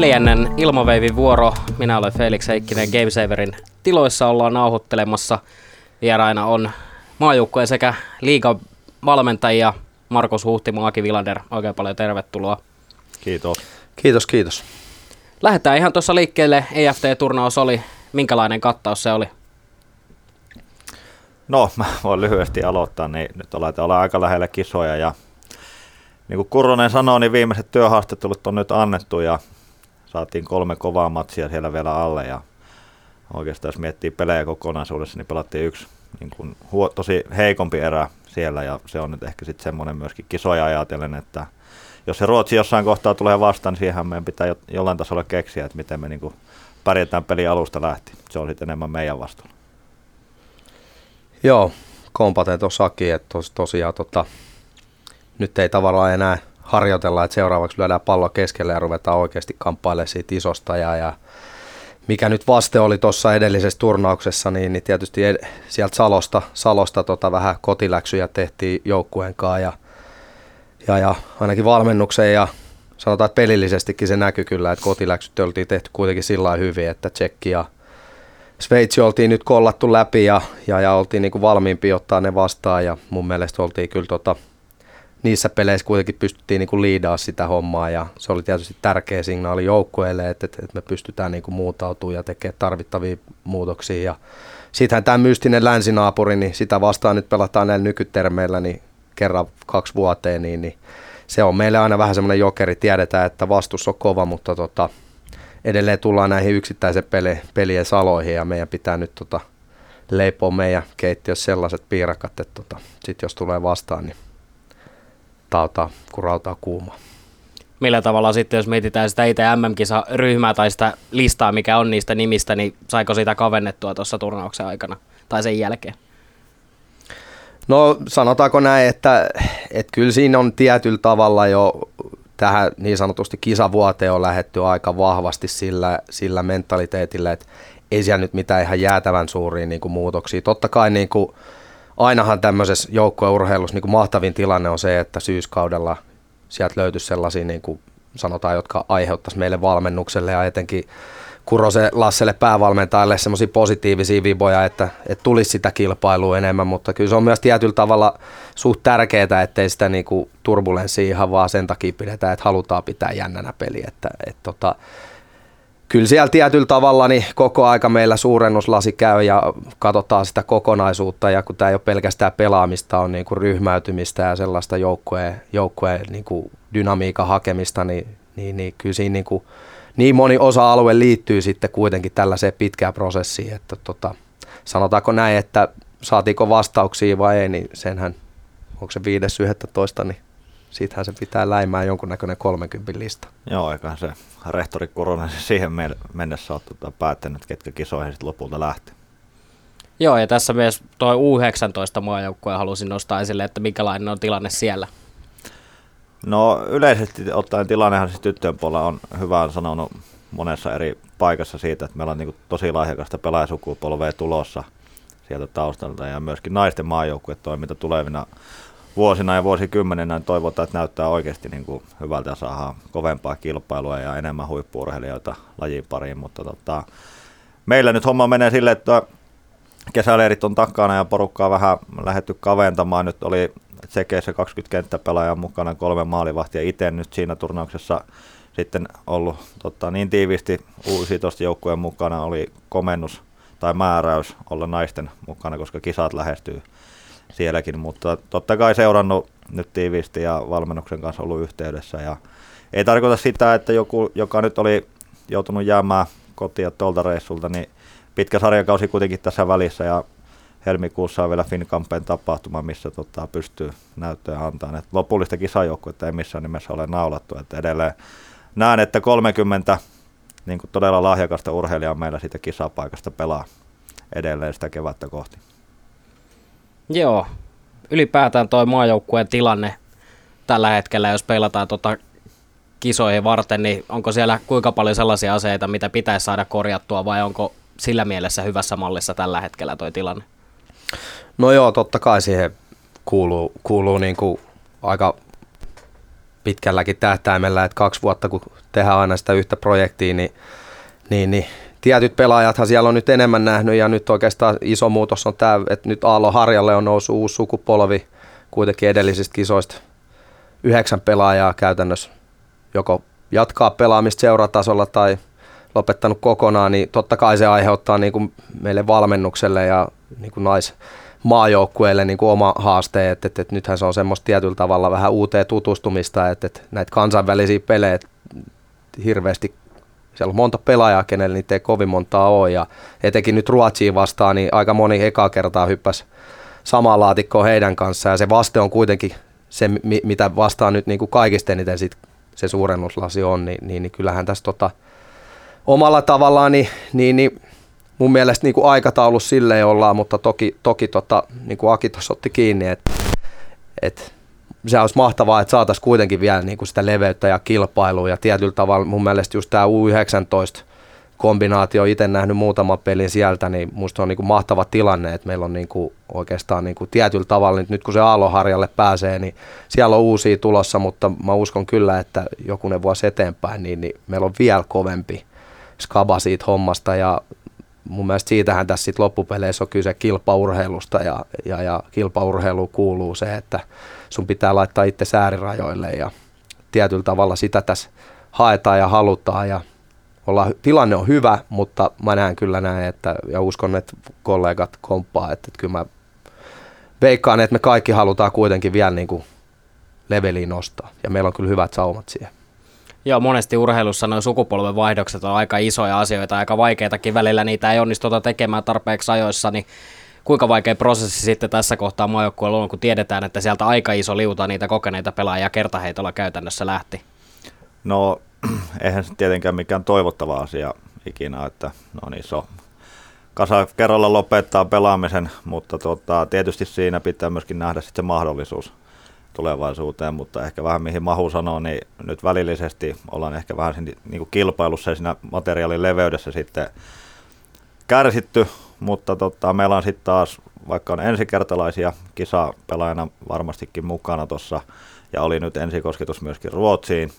neljännen ilmaveivin vuoro. Minä olen Felix Heikkinen Gamesaverin tiloissa. Ollaan nauhoittelemassa. Vieraina on maajoukkueen sekä liigan valmentajia Markus Huhtimo, Aki Vilander. Oikein paljon tervetuloa. Kiitos. Kiitos, kiitos. Lähdetään ihan tuossa liikkeelle. EFT-turnaus oli. Minkälainen kattaus se oli? No, mä voin lyhyesti aloittaa. Niin nyt ollaan aika lähellä kisoja ja niin kuin Kurronen sanoi, niin viimeiset työhaastattelut on nyt annettu ja saatiin 3 kovaa matsia siellä vielä alle. Ja oikeastaan jos miettii pelejä kokonaisuudessa, niin pelattiin yksi niin kuin tosi heikompi erä siellä ja se on nyt ehkä sitten semmoinen myöskin kisoja ajatellen, että jos se Ruotsi jossain kohtaa tulee vastaan, niin siihen meidän pitää jollain tasolla keksiä, että miten me niin kuin pärjätään pelin alusta lähtien. Se on sitten enemmän meidän vastuulla. Joo, kompaten tuossakin, että tosiaan nyt ei tavallaan enää harjoitella, että seuraavaksi lyödään pallo keskelle ja ruvetaan oikeasti kamppailemaan siitä isosta. Ja mikä nyt vaste oli tuossa edellisessä turnauksessa, niin tietysti sieltä Salosta vähän kotiläksyjä tehtiin joukkueen kanssa ja ainakin valmennukseen ja sanotaan, että pelillisestikin se näkyi kyllä, että kotiläksyt oltiin tehty kuitenkin sillä lailla hyvin, että Tsekki ja Sveitsi oltiin nyt kollattu läpi ja oltiin niin kuin valmiimpi ottaa ne vastaan ja mun mielestä oltiin kyllä niissä peleissä kuitenkin pystyttiin niin kuin liidaa sitä hommaa ja se oli tietysti tärkeä signaali joukkueelle, että me pystytään niin kuin muutautumaan ja tekemään tarvittavia muutoksia. Ja siitähän tämä mystinen länsinaapuri, niin sitä vastaan nyt pelataan näillä nykytermeillä niin kerran 2 vuoteen, niin se on meille aina vähän semmoinen jokeri. Tiedetään, että vastus on kova, mutta edelleen tullaan näihin yksittäisen pelien saloihin ja meidän pitää nyt leipoa meidän keittiössä sellaiset piirakat, että sit jos tulee vastaan, niin tautaa, kun rautaa kuumaa. Millä tavalla sitten, jos mietitään sitä itse MM-kisaryhmää tai sitä listaa, mikä on niistä nimistä, niin saiko sitä kavennettua tuossa turnauksen aikana tai sen jälkeen? No sanotaanko näin, että kyllä siinä on tietyllä tavalla jo tähän niin sanotusti kisavuoteen on lähdetty aika vahvasti sillä mentaliteetillä, että ei siellä nyt mitään ihan jäätävän suuria niin kuin muutoksia. Totta kai niin kuin ainahan tämmöisessä joukkueurheilussa niin kuin mahtavin tilanne on se, että syyskaudella sieltä löytyisi sellaisia, niin kuin sanotaan, jotka aiheuttaisi meille valmennukselle ja etenkin Kurose Lasselle päävalmentajalle semmoisia positiivisia viboja, että tulisi sitä kilpailua enemmän, mutta kyllä se on myös tietyllä tavalla suht tärkeää, ettei sitä niin kuin turbulenssia ihan vaan sen takia pidetään, että halutaan pitää jännänä peli, että kyllä siellä tietyllä tavalla niin koko aika meillä suurennuslasi käy ja katsotaan sitä kokonaisuutta ja kun tämä ei ole pelkästään pelaamista, on niin kuin ryhmäytymistä ja sellaista joukkueen niin kuin dynamiikan hakemista, niin kyllä siinä niin moni osa-alue liittyy sitten kuitenkin tällaiseen pitkään prosessiin, että sanotaanko näin, että saatiinko vastauksia vai ei, niin senhän, onko se 5.11, niin siitähän se pitää läimään jonkunnäköinen 30 lista. Joo, eiköhän se rehtori Kurronen siihen mennessä on päättänyt, ketkä kisoihin sitten lopulta lähtee. Joo, ja tässä myös tuo U19 maajoukkoja halusin nostaa esille, että minkälainen on tilanne siellä. No yleisesti ottaen tilannehan siis tyttöjen puolella on hyvä sanonut monessa eri paikassa siitä, että meillä on niin kuin tosi lahjakasta pelaajasukupolvea tulossa sieltä taustalta ja myöskin naisten maajoukkueen toiminta tulevina vuosina ja vuosikymmeninä toivotaan, että näyttää oikeasti niin kuin hyvältä ja saadaan kovempaa kilpailua ja enemmän huippu-urheilijoita lajin pariin, mutta meillä nyt homma menee silleen, että kesäleirit on takana ja porukkaa vähän lähdetty kaventamaan. Nyt oli Tsekeissä 20 kenttäpelaajaa mukana, 3 maalivahtia. Itse nyt siinä turnauksessa sitten ollut niin tiiviisti U19-joukkueen mukana oli komennus tai määräys olla naisten mukana, koska kisat lähestyy sielläkin. Mutta totta kai seurannut nyt tiiviisti ja valmennuksen kanssa ollut yhteydessä. Ja ei tarkoita sitä, että joku, joka nyt oli joutunut jäämään kotia tuolta reissulta, niin pitkä sarjakausi kuitenkin tässä välissä ja helmikuussa on vielä FinCampen tapahtuma, missä pystyy näyttöä antamaan. Et lopullista kisajoukkuetta ei missään nimessä ole naulattu. Et edelleen näen, että 30 niin kuin todella lahjakasta urheilijaa meillä siitä kisapaikasta pelaa edelleen sitä kevättä kohti. Joo, ylipäätään tuo maajoukkueen tilanne tällä hetkellä, jos peilataan kisoihin varten, niin onko siellä kuinka paljon sellaisia aseita, mitä pitäisi saada korjattua vai onko sillä mielessä hyvässä mallissa tällä hetkellä tuo tilanne? No joo, totta kai siihen kuuluu niin kuin aika pitkälläkin tähtäimellä, että 2 vuotta kun tehdään aina sitä yhtä projektia, niin tietyt pelaajathan siellä on nyt enemmän nähnyt, ja nyt oikeastaan iso muutos on tämä, että nyt Aallon harjalle on noussut uusi sukupolvi kuitenkin edellisistä kisoista. 9 pelaajaa käytännössä joko jatkaa pelaamista seuratasolla tai lopettanut kokonaan, niin totta kai se aiheuttaa niin kuin meille valmennukselle ja niin kuin naismaajoukkueelle niin kuin oma haaste, että nythän se on semmoista tietyllä tavalla vähän uuteen tutustumista, että näitä kansainvälisiä pelejä hirveästi, siellä on monta pelaajaa, kenellä niitä ei kovin montaa ole, ja etenkin nyt Ruotsiin vastaan, niin aika moni ekaa kertaa hyppäsi samaan laatikkoon heidän kanssaan, ja se vaste on kuitenkin se, mitä vastaan nyt niin kuin kaikista eniten sit se suurennuslasi on, niin kyllähän tässä omalla tavallaan niin mun mielestä niin kuin aikataulu silleen ollaan, mutta toki niin kuin Aki tuossa otti kiinni, että se olisi mahtavaa, että saataisiin kuitenkin vielä niin kuin sitä leveyttä ja kilpailua, ja tietyllä tavalla mun mielestä just tämä U19-kombinaatio, itse nähnyt muutaman pelin sieltä, niin musta on niin kuin mahtava tilanne, että meillä on niin kuin oikeastaan niin kuin tietyllä tavalla, nyt kun se Aallonharjalle pääsee, niin siellä on uusia tulossa, mutta mä uskon kyllä, että jokunen vuosi eteenpäin, niin meillä on vielä kovempi skaba siitä hommasta, ja mun mielestä siitähän tässä sit loppupeleissä on kyse kilpaurheilusta, ja kilpaurheilu kuuluu se, että sun pitää laittaa itse säärirajoille, ja tietyllä tavalla sitä tässä haetaan ja halutaan, ja tilanne on hyvä, mutta mä näen kyllä ja uskon, että kollegat komppaa, että kyllä mä veikkaan, että me kaikki halutaan kuitenkin vielä niin kuin leveliin nostaa, ja meillä on kyllä hyvät saumat siihen. Joo, monesti urheilussa nuo sukupolven vaihdokset on aika isoja asioita, aika vaikeitakin välillä, niitä ei onnistuta tekemään tarpeeksi ajoissa, niin kuinka vaikea prosessi sitten tässä kohtaa maajoukkueella on, kun tiedetään, että sieltä aika iso liuta niitä kokeneita pelaajia kertaheitolla käytännössä lähti? No, eihän se tietenkään mikään toivottava asia ikinä, että on iso kasa kerralla lopettaa pelaamisen, mutta tietysti siinä pitää myöskin nähdä sitten se mahdollisuus tulevaisuuteen, mutta ehkä vähän mihin Mahu sanoo, niin nyt välillisesti ollaan ehkä vähän siinä, niin kuin kilpailussa ja siinä materiaalin leveydessä sitten kärsitty, mutta meillä on sitten taas, vaikka on ensikertalaisia kisapelaajana varmastikin mukana tuossa, ja oli nyt ensikosketus myöskin Ruotsiin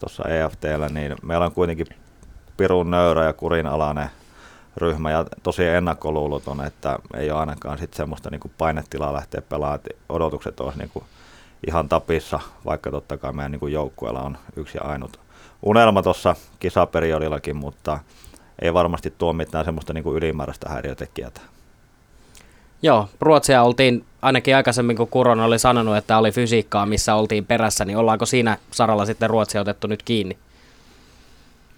tuossa EFT:llä, niin meillä on kuitenkin pirun nöyrä ja kurinalainen ryhmä, ja tosi ennakkoluuloton, että ei ole ainakaan sitten semmoista niin kuin painetilaa lähteä pelaamaan, odotukset olisi niin kuin ihan tapissa, vaikka totta kai meidän niin joukkueella on yksi ja ainut unelma tuossa kisaperiodillakin, mutta ei varmasti tuo mitään semmoista niin kuin ylimääräistä häiriötekijätä. Joo, Ruotsia oltiin ainakin aikaisemmin, kun Kurronen oli sanonut, että oli fysiikkaa, missä oltiin perässä, niin ollaanko siinä saralla sitten Ruotsia otettu nyt kiinni?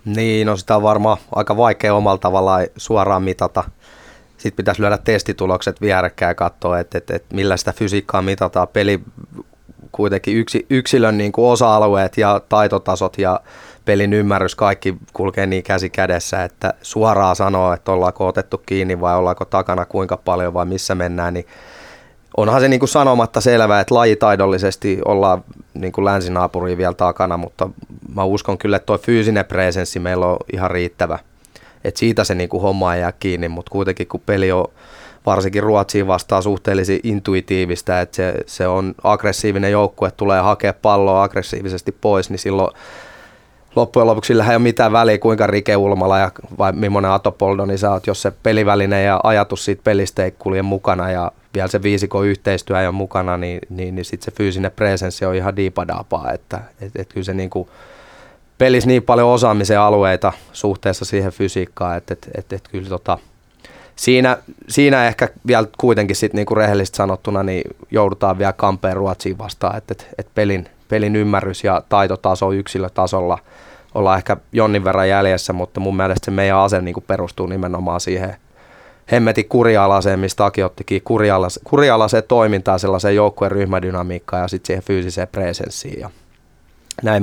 Niin, no sitä on varmaan aika vaikea omalla tavallaan suoraan mitata. Sitten pitäisi lyödä testitulokset vierekkäin ja katsoa, että millä sitä fysiikkaa mitataan. Peli kuitenkin yksilön niin kuin osa-alueet ja taitotasot ja pelin ymmärrys, kaikki kulkee niin käsi kädessä, että suoraan sanoa, että ollaanko otettu kiinni vai ollaanko takana kuinka paljon vai missä mennään, niin onhan se niin kuin sanomatta selvää, että lajitaidollisesti ollaan niin kuin länsinaapuriin vielä takana, mutta mä uskon kyllä, että tuo fyysinen presenssi meillä on ihan riittävä, että siitä se niin kuin homma ei jää kiinni, mutta kuitenkin kun peli on varsinkin Ruotsiin vastaan suhteellisen intuitiivista, että se on aggressiivinen joukkue, tulee hakea palloa aggressiivisesti pois, niin silloin loppujen lopuksi sillä ei ole mitään väliä, kuinka Rike Ulmala ja vai millainen Atopoldo, niin sä oot, jos se peliväline ja ajatus siitä pelistä ei kulje mukana ja vielä se viisikon yhteistyö ei ole mukana, niin sitten se fyysinen presenssi on ihan diipadaapaa, että kyllä se niin kuin pelisi niin paljon osaamisen alueita suhteessa siihen fysiikkaan, että kyllä Siinä ehkä vielä kuitenkin sit niinku rehellisesti sanottuna niin joudutaan vielä kampeen Ruotsiin vastaan, että pelin ymmärrys ja taitotaso yksilötasolla ollaan ehkä jonnin verran jäljessä, mutta mun mielestä se meidän ase niinku perustuu nimenomaan siihen hemmetin kurialaseen, mistä Aki ottikin, kurialaseen toimintaan, sellaiseen joukkueen ryhmädynamiikkaan ja sitten siihen fyysiseen presenssiin. Ja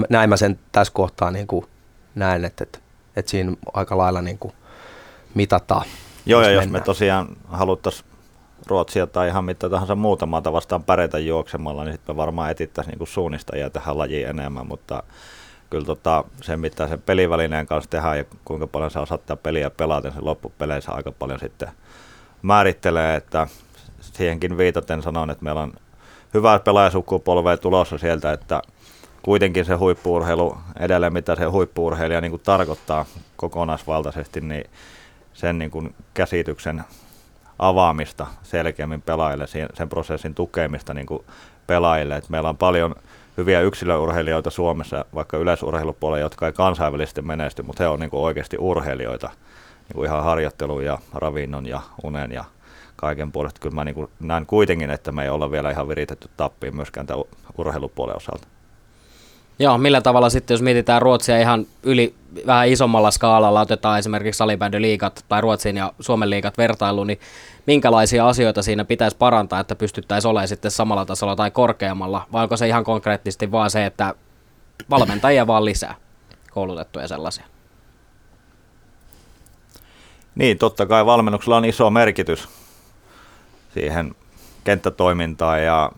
näin mä sen tässä kohtaa niinku näen, että siinä aika lailla niinku mitataan. Joo, ja jos me tosiaan haluttaisiin Ruotsia tai ihan mitä tahansa muuta maata vastaan pärjätä juoksemalla, niin sitten me varmaan etsittäisiin niinku suunnistajia tähän lajiin enemmän, mutta kyllä se, mitä sen pelivälineen kanssa tehdään ja kuinka paljon sä osaat tätä peliä pelata, niin se loppupeleissä aika paljon sitten määrittelee, että siihenkin viitaten sanon, että meillä on hyvää pelaajasukupolvea tulossa sieltä, että kuitenkin se huippu-urheilu edelleen, mitä se huippu-urheilija niin kuin tarkoittaa kokonaisvaltaisesti, niin sen niin kuin käsityksen avaamista selkeämmin pelaajille, sen prosessin tukemista niin kuin pelaajille. Et meillä on paljon hyviä yksilöurheilijoita Suomessa, vaikka yleisurheilupuolella, jotka ei kansainvälisesti menesty, mutta he on niin kuin oikeasti urheilijoita, niin kuin ihan harjoittelun ja ravinnon ja unen ja kaiken puolesta. Kyllä mä niin kuin näen kuitenkin, että me ei olla vielä ihan viritetty tappiin myöskään tämän urheilupuolen osalta. Joo, millä tavalla sitten, jos mietitään Ruotsia ihan vähän isommalla skaalalla, otetaan esimerkiksi salibändyliigat tai Ruotsin ja Suomen liigat vertailu, niin minkälaisia asioita siinä pitäisi parantaa, että pystyttäisiin olemaan sitten samalla tasolla tai korkeammalla, vai onko se ihan konkreettisesti vaan se, että valmentajia vaan lisää, koulutettuja sellaisia? Niin, totta kai valmennuksella on iso merkitys siihen kenttätoimintaan ja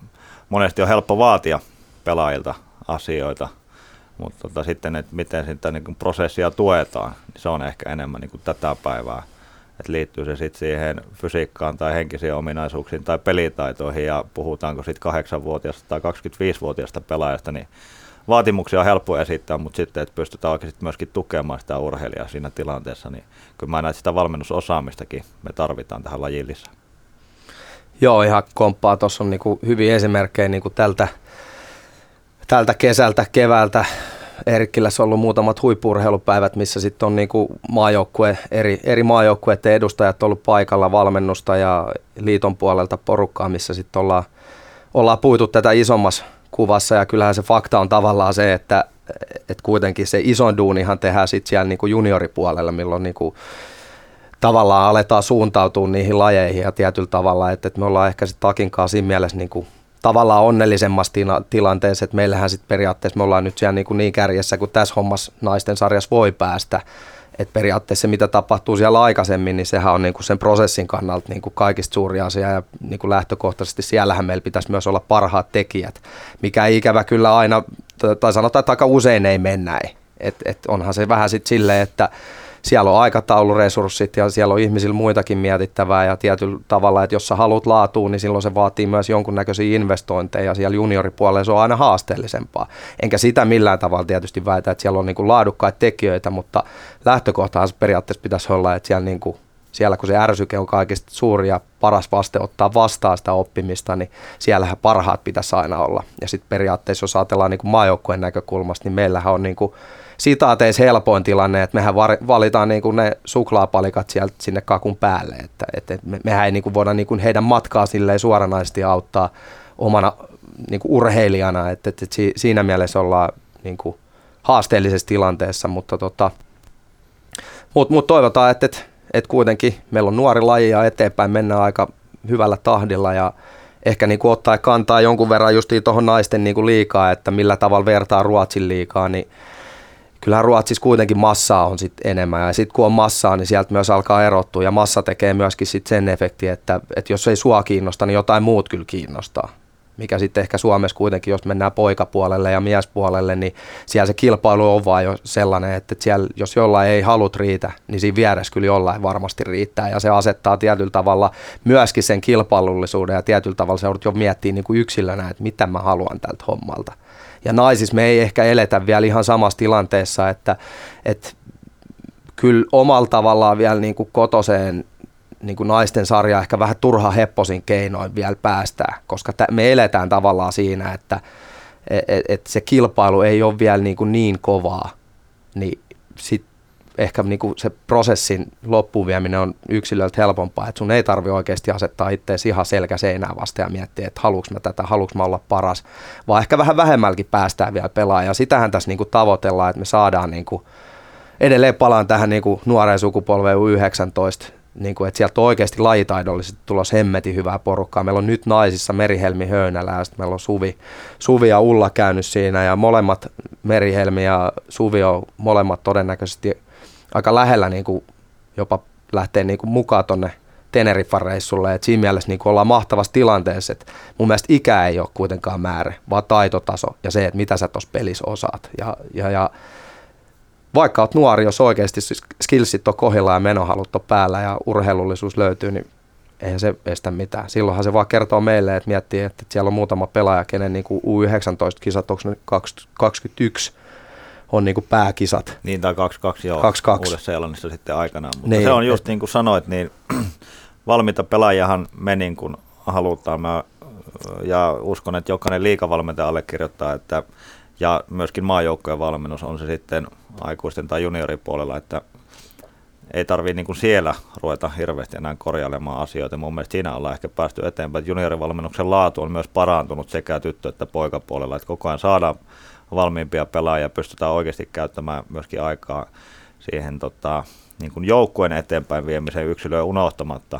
monesti on helppo vaatia pelaajilta asioita, mutta sitten, että miten sitä niin prosessia tuetaan, niin se on ehkä enemmän niin tätä päivää. Et liittyy se sitten siihen fysiikkaan tai henkisiin ominaisuuksiin tai pelitaitoihin ja puhutaanko sitten 8-vuotiaasta tai 25-vuotiaasta pelaajasta, niin vaatimuksia on helppo esittää, mutta sitten, että pystytään oikeasti myöskin tukemaan sitä urheilijaa siinä tilanteessa, niin kyllä mä näen, että sitä valmennusosaamistakin me tarvitaan tähän lajiin lisää. Joo, ihan komppaa. Tuossa on niinku hyviä esimerkkejä niinku tältä kesältä, keväältä Erikkilässä on ollut muutamat huippu-urheilupäivät, missä sitten on niinku eri maajoukkueiden edustajat ollut paikalla valmennusta ja liiton puolelta porukkaa, missä sitten ollaan puitu tätä isommassa kuvassa. Ja kyllähän se fakta on tavallaan se, että kuitenkin se iso duunihan tehdään sitten siellä niinku junioripuolella, milloin niinku tavallaan aletaan suuntautua niihin lajeihin ja tietyllä tavalla, että me ollaan ehkä sitten Akinkaan siinä mielessä niinku tavallaan onnellisemmassa tilanteessa, että meillähän sitten periaatteessa me ollaan nyt siellä niin kärjessä, kun tässä hommassa naisten sarjassa voi päästä. Että periaatteessa se, mitä tapahtuu siellä aikaisemmin, niin sehän on niin kuin sen prosessin kannalta niin kuin kaikista suuri asia ja niin kuin lähtökohtaisesti siellähän meillä pitäisi myös olla parhaat tekijät, mikä ei ikävä kyllä aina, tai sanotaan, että aika usein ei mene näin. Että onhan se vähän sitten silleen, että siellä on aikatauluresurssit ja siellä on ihmisillä muitakin mietittävää ja tietyllä tavalla, että jos sä haluat laatua, niin silloin se vaatii myös jonkunnäköisiä investointeja ja siellä junioripuolella se on aina haasteellisempaa. Enkä sitä millään tavalla tietysti väitä, että siellä on niin kuin laadukkaita tekijöitä, mutta lähtökohtahan periaatteessa pitäisi olla, että siellä, niin kuin, siellä kun se ärsyke on kaikista suuri ja paras vaste ottaa vastaan sitä oppimista, niin siellähän parhaat pitäisi aina olla. Ja sitten periaatteessa, jos ajatellaan niin kuin maajoukkueen näkökulmasta, niin meillähän on niin kuin sitaateissa helpoin tilanne, että mehän valitaan niin kuin ne suklaapalikat sieltä sinne kakun päälle, että mehän ei niin kuin voida niin kuin heidän matkaa silleen suoranaisesti auttaa omana niin kuin urheilijana, että siinä mielessä ollaan niin kuin haasteellisessa tilanteessa, mutta toivotaan, että kuitenkin meillä on nuori laji ja eteenpäin mennään aika hyvällä tahdilla ja ehkä niin kuin ottaa kantaa jonkun verran justiin tuohon naisten niin kuin liikaa, että millä tavalla vertaa Ruotsin liikaa, niin kyllähän Ruotsissa kuitenkin massaa on sit enemmän ja sitten kun on massaa, niin sieltä myös alkaa erottua ja massa tekee myöskin sit sen efekti, että jos ei sua kiinnosta, niin jotain muut kyllä kiinnostaa. Mikä sitten ehkä Suomessa kuitenkin, jos mennään poikapuolelle ja miespuolelle, niin siellä se kilpailu on vaan jo sellainen, että siellä, jos jollain ei halut riitä, niin siinä vieressä kyllä jollain varmasti riittää ja se asettaa tietyllä tavalla myöskin sen kilpailullisuuden ja tietyllä tavalla se joudut jo miettimään niin kuin yksilönä, että mitä mä haluan tältä hommalta. Ja naisissa me ei ehkä eletä vielä ihan samassa tilanteessa, että kyllä omalla tavallaan vielä niin kuin kotoseen niin kuin naisten sarja ehkä vähän turha hepposin keinoin vielä päästään, koska me eletään tavallaan siinä, että se kilpailu ei ole vielä niin kovaa, niin sitten ehkä niin kuin se prosessin loppuun vieminen on yksilöltä helpompaa, että sun ei tarvitse oikeasti asettaa itseäsi ihan selkäseinää vasta ja miettiä, että haluanko mä tätä, haluanko mä olla paras, vaan ehkä vähän vähemmälläkin päästään vielä pelaamaan ja sitähän tässä niin kuin tavoitellaan, että me saadaan niin kuin, edelleen palaan tähän niin kuin nuoreen sukupolveen U19, niin kuin, että sieltä on oikeasti lajitaidollisesti tulossa hemmetin hyvää porukkaa. Meillä on nyt naisissa Merihelmi Höynälä ja sitten meillä on Suvi ja Ulla käynyt siinä ja molemmat Merihelmi ja Suvi on molemmat todennäköisesti aika lähellä niin kuin jopa lähtee niin kuin mukaan tuonne Teneriffan reissulle. Et siinä mielessä niin kuin ollaan mahtavassa tilanteessa, että mun mielestä ikä ei ole kuitenkaan määrä, vaan taitotaso ja se, että mitä sä tuossa pelissä osaat. Ja vaikka olet nuori, jos oikeasti skillsit on kohdillaan ja menohalut on päällä ja urheilullisuus löytyy, niin eihän se estä mitään. Silloinhan se vaan kertoo meille, että miettii, että siellä on muutama pelaaja, kenen niin kuin U19-kisat, onko ne 21 on niin kuin pääkisat. Niin, tai 22 joo, 22. Uudessa Elannissa sitten aikanaan. Mutta niin, se on just niin kuin sanoit, niin valmiita pelaajahan me niin kuin halutaan. Mä, ja uskon, että jokainen liigavalmentaja allekirjoittaa, että, ja myöskin maajoukkojen valmennus on se sitten aikuisten tai junioripuolella, että ei tarvitse niin kuin siellä ruveta hirveästi enää korjailemaan asioita. Mun mielestä siinä ollaan ehkä päästy eteenpäin. Juniorivalmennuksen laatu on myös parantunut sekä tyttö- että poikapuolella. Että koko ajan saadaan valmiimpia pelaajia, pystytään oikeasti käyttämään myöskin aikaa siihen niin kuin joukkueen eteenpäin viemiseen yksilöä unohtamatta.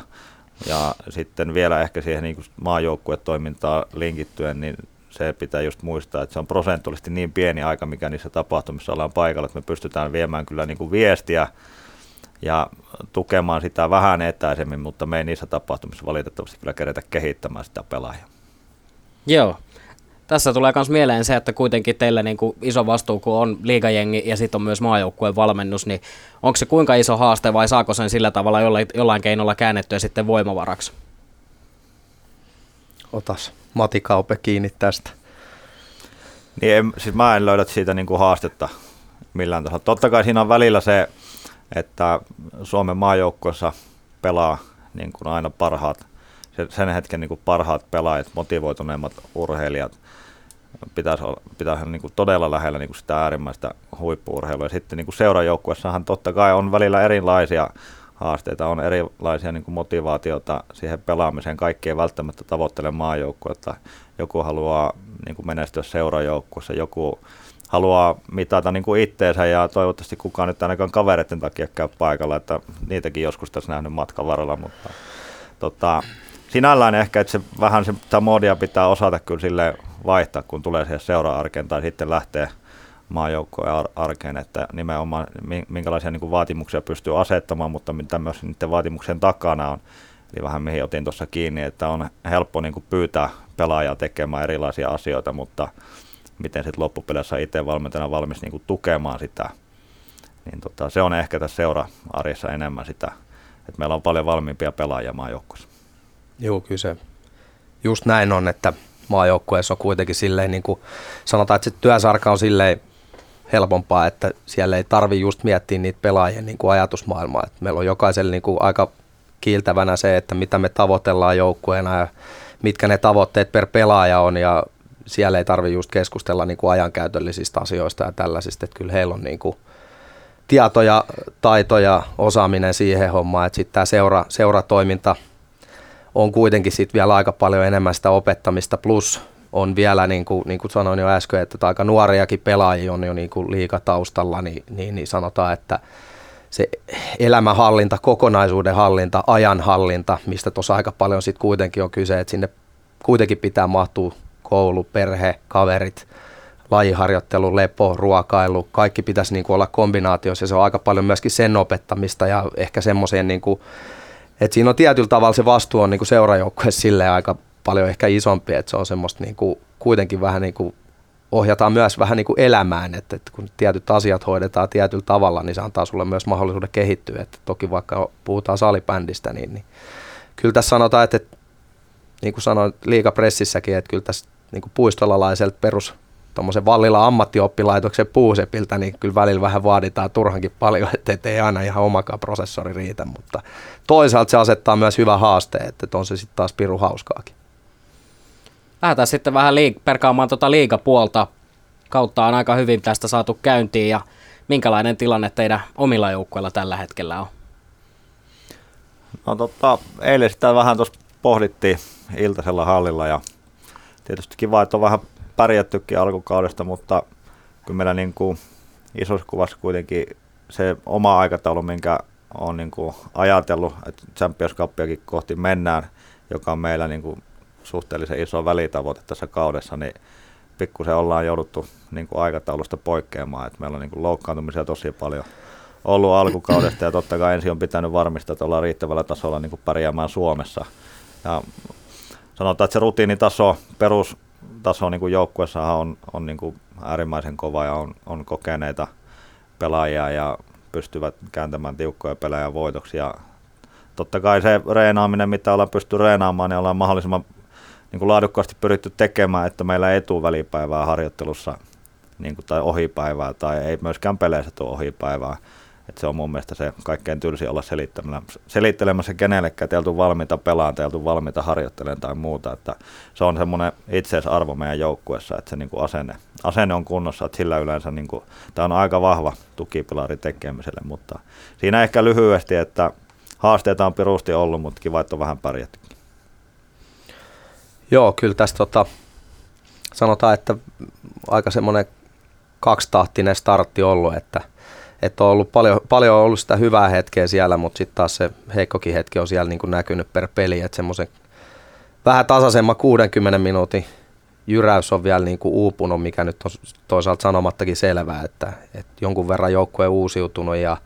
Ja sitten vielä ehkä siihen niin kuin maajoukkuetoimintaan linkittyen, niin se pitää just muistaa, että se on prosentuaalisesti niin pieni aika, mikä niissä tapahtumissa ollaan paikalla, että me pystytään viemään kyllä niin kuin viestiä ja tukemaan sitä vähän etäisemmin, mutta me ei niissä tapahtumissa valitettavasti kyllä kerätä kehittämään sitä pelaajaa. Joo. Tässä tulee myös mieleen se, että kuitenkin teillä niin kuin iso vastuu, kun on liigajengi ja sitten on myös maajoukkueen valmennus, niin onko se kuinka iso haaste vai saako sen sillä tavalla jollain keinolla käännettyä sitten voimavaraksi? Otas Mati Kaupe kiinni tästä. Niin siis mä en löydä siitä niin kuin haastetta millään tasolla. Totta kai siinä on välillä se, että Suomen maajoukkueessa pelaa niin kuin aina parhaat, sen hetken niin kuin parhaat pelaajat, motivoituneimmat urheilijat. Pitäisi niin kuin todella lähellä niin kuin sitä äärimmäistä huippu-urheilua. Ja sitten niin kuin seurajoukkuessahan totta kai on välillä erilaisia haasteita, on erilaisia niin kuin motivaatiota siihen pelaamiseen. Kaikki ei välttämättä tavoittele maajoukkuetta. Joku haluaa niin kuin menestyä seurajoukkuessa, joku haluaa mitata niin kuin itteensä ja toivottavasti kukaan nyt ainakaan kavereiden takia käy paikalla, että niitäkin joskus tässä nähnyt matkan varrella, mutta sinällään ehkä, että se vähän sitä moodia pitää osata kyllä silleen vaihtaa, kun tulee siihen seura-arkeen tai sitten lähtee maajoukkojen arkeen, että nimenomaan minkälaisia niin kuin vaatimuksia pystyy asettamaan, mutta mitä myös niiden vaatimuksien takana on. Eli vähän mihin otin tuossa kiinni, että on helppo niin kuin pyytää pelaajaa tekemään erilaisia asioita, mutta miten sitten loppupeleissä itse valmentajana valmis niin kuin tukemaan sitä, niin se on ehkä tässä seura-arjessa enemmän sitä, että meillä on paljon valmiimpia pelaajia maajoukkueessa. Joo, kyllä se just näin on, että maajoukkueessa on kuitenkin silleen, niin kuin sanotaan, että se työsarka on silleen helpompaa, että siellä ei tarvitse just miettiä niitä pelaajien niin kuin ajatusmaailmaa. Että meillä on jokaisella niin kuin aika kiiltävänä se, että mitä me tavoitellaan joukkueena ja mitkä ne tavoitteet per pelaaja on, ja siellä ei tarvitse just keskustella niin kuin ajankäytöllisistä asioista ja tällaisista, että kyllä heillä on niin kuin tietoja, taitoja, osaaminen siihen hommaan, että sitten tämä seuratoiminta on kuitenkin sit vielä aika paljon enemmän sitä opettamista, plus on vielä, niin kuin sanoin jo äsken, että aika nuoriakin pelaajia on jo niin kuin liigataustalla, niin sanotaan, että se elämänhallinta, kokonaisuuden hallinta, ajanhallinta, mistä tuossa aika paljon sitten kuitenkin on kyse, että sinne kuitenkin pitää mahtua koulu, perhe, kaverit, lajiharjoittelu, lepo, ruokailu, kaikki pitäisi niin kuin olla kombinaatiossa, ja se on aika paljon myöskin sen opettamista ja ehkä semmoiseen, niin kuin, että siinä on tietyllä tavalla se vastuu on niin kuin seurajoukkueessa silleen aika paljon ehkä isompi, että se on semmoista niin kuin, kuitenkin vähän niin kuin ohjataan myös vähän niin kuin elämään, että kun tietyt asiat hoidetaan tietyllä tavalla, niin se antaa sulle myös mahdollisuuden kehittyä, että toki vaikka puhutaan salibändistä, niin kyllä tässä sanotaan, että niin kuin sanoin liigapressissäkin, että kyllä tässä niin kuin puistolalaiselta perus tuommoisen Vallilan ammattioppilaitoksen puusepiltä, niin kyllä välillä vähän vaaditaan turhankin paljon, ettei aina ihan omakaan prosessori riitä, mutta toisaalta se asettaa myös hyvä haaste, että on se sitten taas pirun hauskaakin. Lähdetään sitten vähän perkaamaan tuota liigapuolta. Kautta on aika hyvin tästä saatu käyntiin, ja minkälainen tilanne teidän omilla joukkueilla tällä hetkellä on? No eilen sitä vähän tuossa pohdittiin iltaisella hallilla, ja tietysti kiva, että on vähän pärjättykin alkukaudesta, mutta kyllä meillä niin kuin isossa kuvassa kuitenkin se oma aikataulu, minkä olen niin kuin ajatellut, että Champions Cupiakin kohti mennään, joka on meillä niin kuin suhteellisen iso välitavoite tässä kaudessa, niin pikkusen ollaan jouduttu niin kuin aikataulusta poikkeamaan. Että meillä on niin kuin loukkaantumisia tosi paljon ollut alkukaudesta, ja totta kai ensin on pitänyt varmistaa, että ollaan riittävällä tasolla niin kuin pärjäämään Suomessa. Ja sanotaan, että se rutiinitaso, perustaso niin kuin joukkuessahan on niin kuin äärimmäisen kova ja on kokeneita pelaajia ja pystyvät kääntämään tiukkoja pelejä voitoksi. Ja totta kai se reenaaminen, mitä ollaan pysty reenaamaan, niin ollaan mahdollisimman niin kuin laadukkaasti pyritty tekemään, että meillä ei tule välipäivää harjoittelussa niin kuin, tai ohipäivää, tai ei myöskään peleissä tule ohipäivää. Et se on mun mielestä se kaikkein tylsi olla selittelemässä kenellekään, te oltu valmiita pelaan, te oltu valmiita harjoittelemaan tai muuta. Että se on semmoinen itseisarvo meidän joukkueessa, että se niin kuin asenne on kunnossa, että sillä yleensä niin kuin, tämä on aika vahva tukipilari tekemiselle. Mutta siinä ehkä lyhyesti, että haasteita on pirusti ollut, mutta kiva, että on vähän pärjättykin. Joo, kyllä tässä sanotaan, että aika semmoinen kaksitahtinen startti ollut, että on ollut paljon on ollut sitä hyvää hetkeä siellä, mutta sitten taas se heikkokin hetki on siellä niin kuin näkynyt per peli, että semmoisen vähän tasaisemman 60 minuutin jyräys on vielä niin kuin uupunut, mikä nyt on toisaalta sanomattakin selvää, että jonkun verran joukkue on uusiutunut ja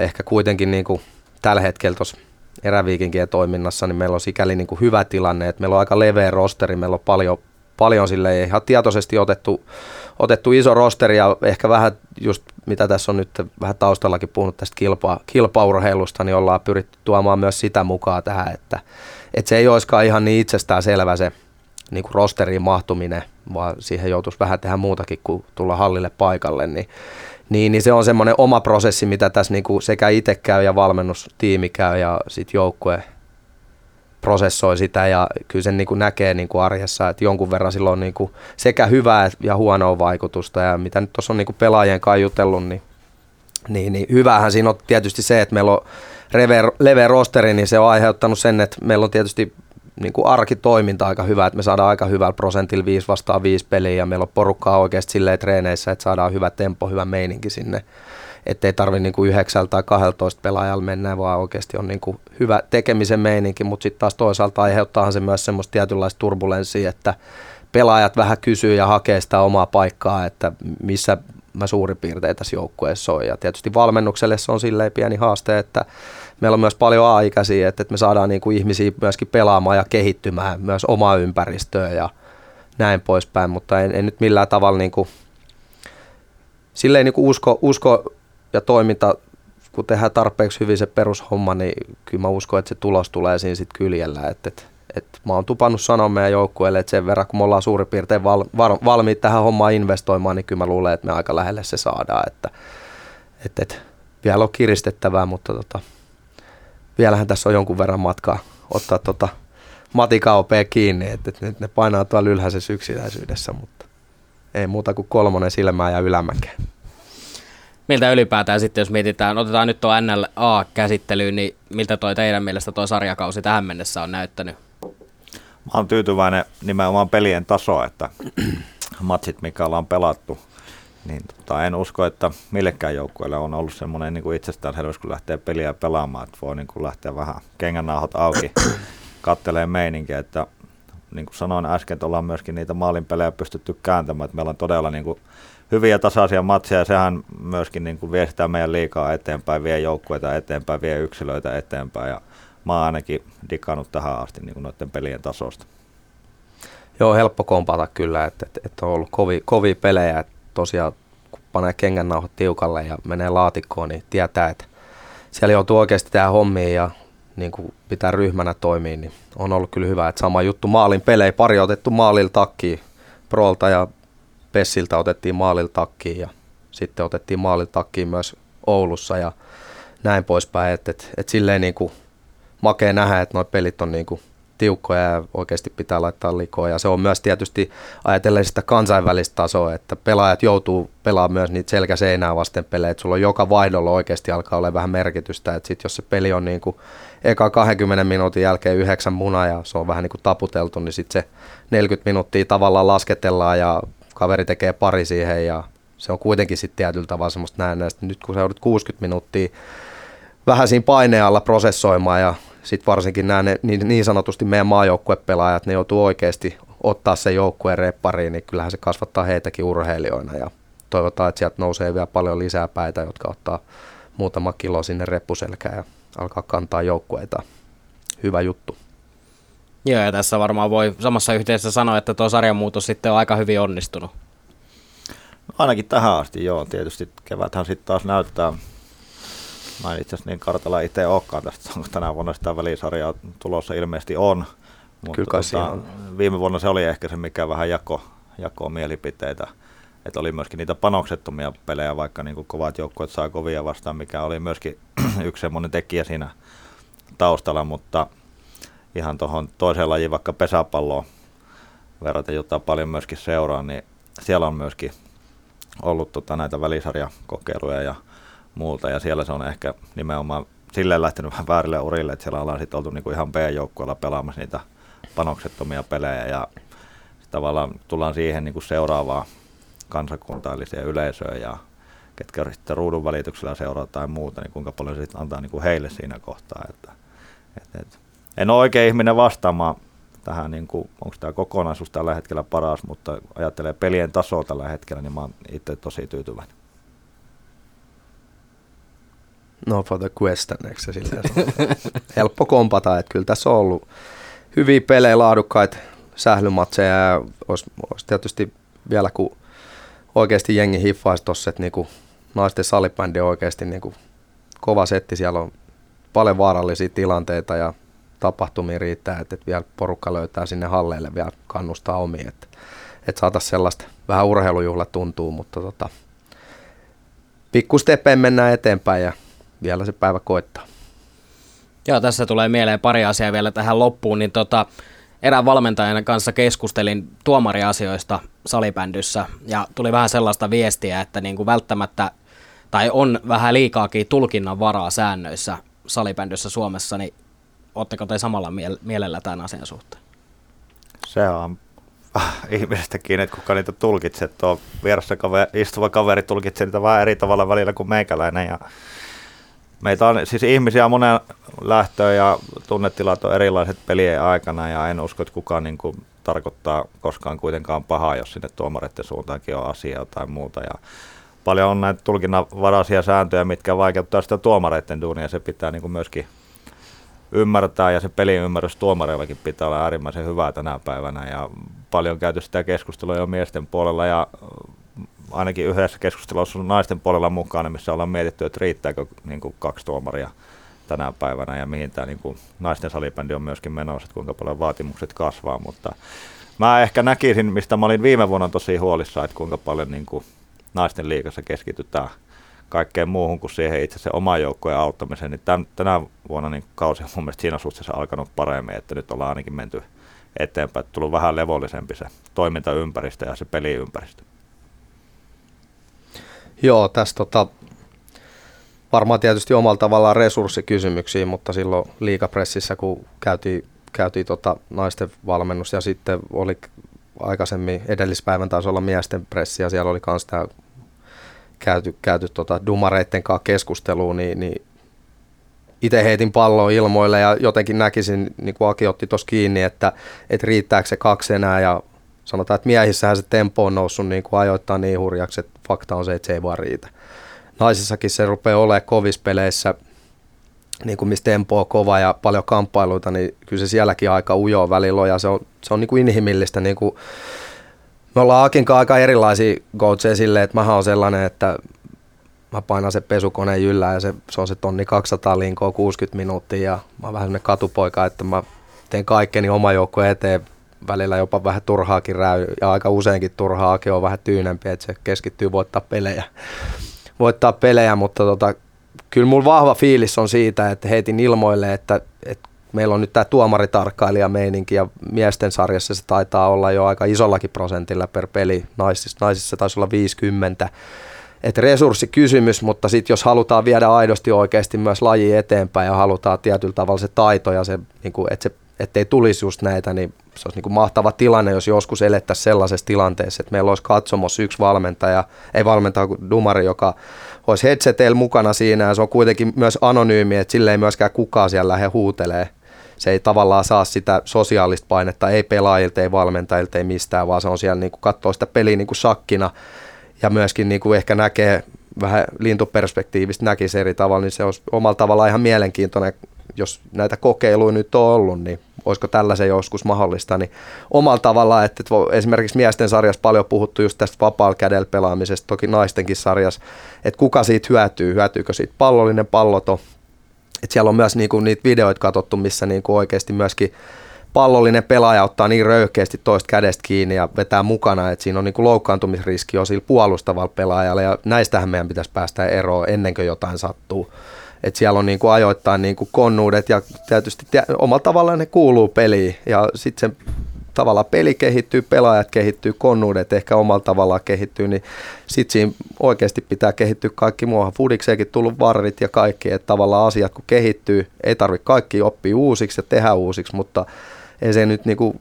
ehkä kuitenkin niin kuin tällä hetkellä tuossa eräviikinkien toiminnassa, niin meillä on sikäli niin kuin hyvä tilanne, että meillä on aika leveä rosteri, meillä on paljon silleen ihan tietoisesti otettu iso rosteri ja ehkä vähän just mitä tässä on nyt vähän taustallakin puhunut tästä kilpaurheilusta, niin ollaan pyritty tuomaan myös sitä mukaan tähän, että se ei olisikaan ihan niin itsestäänselvä se niin kuin rosteriin mahtuminen, vaan siihen joutuisi vähän tehdä muutakin kuin tulla hallille paikalle, niin se on semmoinen oma prosessi, mitä tässä niin kuin sekä itse käy ja valmennustiimi käy ja sitten joukkue prosessoi sitä ja kyllä sen niin kuin näkee niin kuin arjessa, että jonkun verran sillä on niin kuin sekä hyvää ja huonoa vaikutusta ja mitä nyt tuossa on niin kuin pelaajien kanssa jutellut, niin hyvähän siinä on tietysti se, että meillä on leveä rosteri, niin se on aiheuttanut sen, että meillä on tietysti niin kuin arkitoiminta aika hyvä, että me saadaan aika hyvällä prosentilla 5 vastaan 5 peliä ja meillä on porukkaa oikeasti silleen treeneissä, että saadaan hyvä tempo, hyvä meininki sinne. Että ei tarvitse niinku 9 tai 12 pelaajalla mennä, vaan oikeasti on niinku hyvä tekemisen meininki, mutta sitten taas toisaalta aiheuttaahan se myös semmoista tietynlaista turbulenssia, että pelaajat vähän kysyy ja hakee sitä omaa paikkaa, että missä mä suurin piirtein tässä joukkueessa on. Ja tietysti valmennukselle se on silleen pieni haaste, että meillä on myös paljon A-ikäisiä, että me saadaan niinku ihmisiä myöskin pelaamaan ja kehittymään myös omaa ympäristöä ja näin poispäin, mutta en nyt millään tavalla niinku, silleen niinku usko ja toiminta, kun tehdään tarpeeksi hyvin se perushomma, niin kyllä mä uskon, että se tulos tulee siinä sitten kyljellä. Mä oon tupannut sanoa meidän joukkueelle, että sen verran kun me ollaan suurin piirtein valmiit tähän hommaan investoimaan, niin kyllä mä luulen, että me aika lähelle se saadaan. Vielä on kiristettävää, mutta vielähän tässä on jonkun verran matkaa ottaa Mati Kaupea kiinni. Nyt ne painaa tuolla ylhäisessä yksinäisyydessä, mutta ei muuta kuin 3 silmää ja ylämäkeen. Miltä ylipäätään sitten, jos mietitään, otetaan nyt tuo NLA-käsittelyyn, niin miltä toi teidän mielestä tuo sarjakausi tähän mennessä on näyttänyt? Mä oon tyytyväinen nimenomaan pelien tasoa, että matsit, mikä ollaan pelattu, niin en usko, että millekään joukkueelle on ollut semmoinen niin kuin itsestäänselvyys, kun lähtee peliä pelaamaan, että voi niin kuin lähteä vähän kengännauhat auki, kattelee meininkiä, että niin kuin sanoin äsken, ollaan myöskin niitä maalinpelejä pystytty kääntämään, että meillä on todella niin kuin hyviä tasaisia matseja, sehän myöskin niin kuin vie sitä meidän liikaa eteenpäin, vie joukkueita eteenpäin, vie yksilöitä eteenpäin ja mä oon ainakin digannut tähän asti niin kuin noiden pelien tasosta. Joo, helppo kompata kyllä, että on ollut kovia pelejä, että tosiaan kun panee kengännauhat tiukalle ja menee laatikkoon, niin tietää, että siellä joutuu oikeasti tähän hommiin ja niin kuin pitää ryhmänä toimia, niin on ollut kyllä hyvä, että sama juttu maalin pelejä, pari otettu maalilla takkiin Prolta ja Pessiltä otettiin maalilla takkiin ja sitten otettiin maalilla takkiin myös Oulussa ja näin poispäin. Et silleen niin kuin makea nähdä, että nuo pelit on niin kuin tiukkoja ja oikeasti pitää laittaa likoon. Ja se on myös tietysti ajatellen sitä kansainvälistä tasoa, että pelaajat joutuu pelaamaan myös niitä selkäseinää vasten pelejä. Et sulla on joka vaihdolla oikeasti alkaa olla vähän merkitystä. Et sit jos se peli on niin kuin eka 20 minuutin jälkeen 9 munaa ja se on vähän niin kuin taputeltu, niin sitten se 40 minuuttia tavallaan lasketellaan ja kaveri tekee pari siihen ja se on kuitenkin sitten tietyllä tavalla semmoista näennäistä. Nyt kun sä joudut 60 minuuttia vähän siinä painealla prosessoimaan ja sitten varsinkin nämä niin sanotusti meidän maajoukkuepelaajat, ne joutuu oikeasti ottaa se joukkueen reppariin, niin kyllähän se kasvattaa heitäkin urheilijoina ja toivotaan, että sieltä nousee vielä paljon lisää päitä, jotka ottaa muutama kilo sinne reppuselkään ja alkaa kantaa joukkueita. Hyvä juttu. Joo, ja tässä varmaan voi samassa yhteydessä sanoa, että tuo sarjamuutos sitten on aika hyvin onnistunut. Ainakin tähän asti, joo. Tietysti keväthän sitten taas näyttää Mä en itse asiassa niin kartalla itse olekaan tästä, onko tänä vuonna sitä välisarjaa tulossa, ilmeisesti on. Mutta kyllä siinä on. Viime vuonna se oli ehkä se, mikä vähän jakoi mielipiteitä. Että oli myöskin niitä panoksettomia pelejä, vaikka niin kuin kovat joukkueet saa kovia vastaan, mikä oli myöskin yksi semmoinen tekijä siinä taustalla, mutta ihan tuohon toiseen lajiin, vaikka pesäpalloon verraten, jota paljon myöskin seuraa, niin siellä on myöskin ollut näitä välisarjakokeiluja ja muuta, ja siellä se on ehkä nimenomaan silleen lähtenyt vähän väärille urille, että siellä ollaan sitten oltu niin kuin ihan B-joukkueella pelaamassa niitä panoksettomia pelejä, ja tavallaan tullaan siihen niin kuin seuraavaan kansakuntaa, eli siihen yleisöön, ja ketkä sitten ruudun välityksellä seuraa tai muuta, niin kuinka paljon se sitten antaa niin kuin heille siinä kohtaa. Että. En ole oikein ihminen vastaamaan tähän, niin kuin, onko tämä kokonaisuus tällä hetkellä paras, mutta ajattelee pelien tasoa tällä hetkellä, niin mä oon itse tosi tyytyväinen. No for the question, eikö se silleen helppo kompata, että kyllä tässä on ollut hyviä pelejä, laadukkaita sählymatseja, ja olisi tietysti vielä, kun oikeasti jengi hiffaisi tuossa, että niinku naisten salibändi on oikeasti niinku kova setti, siellä on paljon vaarallisia tilanteita ja tapahtumia riittää, että vielä porukka löytää sinne halleille vielä kannustaa omiin, että saataisiin sellaista vähän urheilujuhla tuntuu, mutta pikkustepeen mennään eteenpäin ja vielä se päivä koittaa. Joo, tässä tulee mieleen pari asiaa vielä tähän loppuun, niin erään valmentajan kanssa keskustelin tuomariasioista salibändyssä ja tuli vähän sellaista viestiä, että niin kuin välttämättä tai on vähän liikaakin tulkinnan varaa säännöissä salibändyssä Suomessa, niin ootteko te samalla mielellä tämän asian suhteen? Se on ihmisestä kiinni, että kuka niitä tulkitsee. Tuo vieressä istuva kaveri tulkitsee niitä vähän eri tavalla välillä kuin meikäläinen. Ja meitä on siis ihmisiä monen lähtöön ja tunnetilat on erilaiset pelien aikana ja en usko, että kukaan niin kuin tarkoittaa koskaan kuitenkaan pahaa, jos sinne tuomareiden suuntaankin on asiaa tai muuta. Ja paljon on näitä tulkinnanvaraisia sääntöjä, mitkä vaikeuttaa sitä tuomareiden duunia ja se pitää niin kuin myöskin ymmärtää ja se pelin ymmärrys tuomareillakin pitää olla äärimmäisen hyvää tänä päivänä ja paljon käyty sitä keskustelua jo miesten puolella ja ainakin yhdessä keskustelussa on naisten puolella mukana, missä ollaan mietitty, että riittääkö niin kuin 2 tuomaria tänä päivänä ja mihin tämä niin kuin naisten salibändi on myöskin menossa, että kuinka paljon vaatimukset kasvaa, mutta mä ehkä näkisin, mistä mä olin viime vuonna tosi huolissaan, että kuinka paljon niin kuin naisten liigassa keskitytään kaikkeen muuhun kuin siihen itse se oman joukkojen auttamiseen, niin tänä vuonna niin kausi on mun mielestä siinä suhteessa alkanut paremmin, että nyt ollaan ainakin menty eteenpäin, että tullut vähän levollisempi se toimintaympäristö ja se peliympäristö. Joo, tässä varmaan tietysti omalla tavallaan resurssikysymyksiä, mutta silloin liigapressissä, kun käytiin naisten valmennus ja sitten oli aikaisemmin edellispäivän taisi olla miesten pressi ja siellä oli myös tämä käyty dumareitten kanssa keskustelua, niin itse heitin pallon ilmoille ja jotenkin näkisin, niin kuin Aki otti tuossa kiinni, että riittääkö se 2 enää ja sanotaan, että miehissähän se tempo on noussut niin kuin ajoittain niin hurjaksi, että fakta on se, että se ei vaan riitä. Naisissakin se rupeaa olemaan kovissa peleissä, niin kuin missä tempo on kova ja paljon kamppailuita, niin kyllä se sielläkin aika ujoa välillä on ja se on niin kuin inhimillistä. Niin kuin me ollaan Akinkaan aika erilaisia coacheja silleen, että mähän on sellainen, että mä painan se pesukoneen yllään ja se on se 1200 linkoa 60 minuuttia ja mä oon vähän sellainen katupoika, että mä teen kaikkeni oma joukkojen eteen. Välillä jopa vähän turhaakin räy ja aika useinkin turhaakin on vähän tyynempi, että se keskittyy voittaa pelejä, mutta kyllä mulla vahva fiilis on siitä, että heitin ilmoille, että meillä on nyt tämä tuomaritarkkailijameininki ja miesten sarjassa se taitaa olla jo aika isollakin prosentilla per peli, naisissa taisi olla 50, että resurssikysymys, mutta sitten jos halutaan viedä aidosti oikeasti myös laji eteenpäin ja halutaan tietyllä tavalla se taito ja se, niin kuin, ettei tulisi just näitä, niin se olisi niin kuin mahtava tilanne, jos joskus elettäisiin sellaisessa tilanteessa, että meillä olisi katsomossa yksi valmentaja, ei valmentaja kuin dumari, joka olisi headseteillä mukana siinä ja se on kuitenkin myös anonyymi, että sille ei myöskään kukaan siellä lähde huutelee. Se ei tavallaan saa sitä sosiaalista painetta, ei pelaajilta, ei valmentajilta, ei mistään, vaan se on siellä niin kuin katsoo sitä peliä niin kuin shakkina ja myöskin niin kuin ehkä näkee vähän lintuperspektiivistä näkisi eri tavalla, niin se on omalla tavallaan ihan mielenkiintoinen, jos näitä kokeiluja nyt on ollut, niin olisiko tällaisen joskus mahdollista, niin omalla tavallaan, että esimerkiksi miesten sarjassa paljon puhuttu just tästä vapaalla kädellä pelaamisesta, toki naistenkin sarjassa, että kuka siitä hyötyy, hyötyykö siitä pallollinen, palloton. Että siellä on myös niinku niitä videoita katsottu, missä niinku oikeasti myöskin pallollinen pelaaja ottaa niin röyhkeästi toista kädestä kiinni ja vetää mukana, että siinä on niinku loukkaantumisriski jo sillä puolustavalla pelaajalla, ja näistähän meidän pitäisi päästä eroon ennen kuin jotain sattuu. Että siellä on niinku ajoittain niinku konnuudet ja tietysti omalla tavallaan ne kuuluu peliin ja sitten se tavallaan peli kehittyy, pelaajat kehittyy, konnuudet ehkä omalla tavallaan kehittyy, niin sitten siinä oikeasti pitää kehittyä kaikki muuahan. Fudikseenkin tullut varrit ja kaikki, että tavallaan asiat kun kehittyy, ei tarvitse kaikki oppia uusiksi ja tehdä uusiksi, mutta ei se nyt niin kuin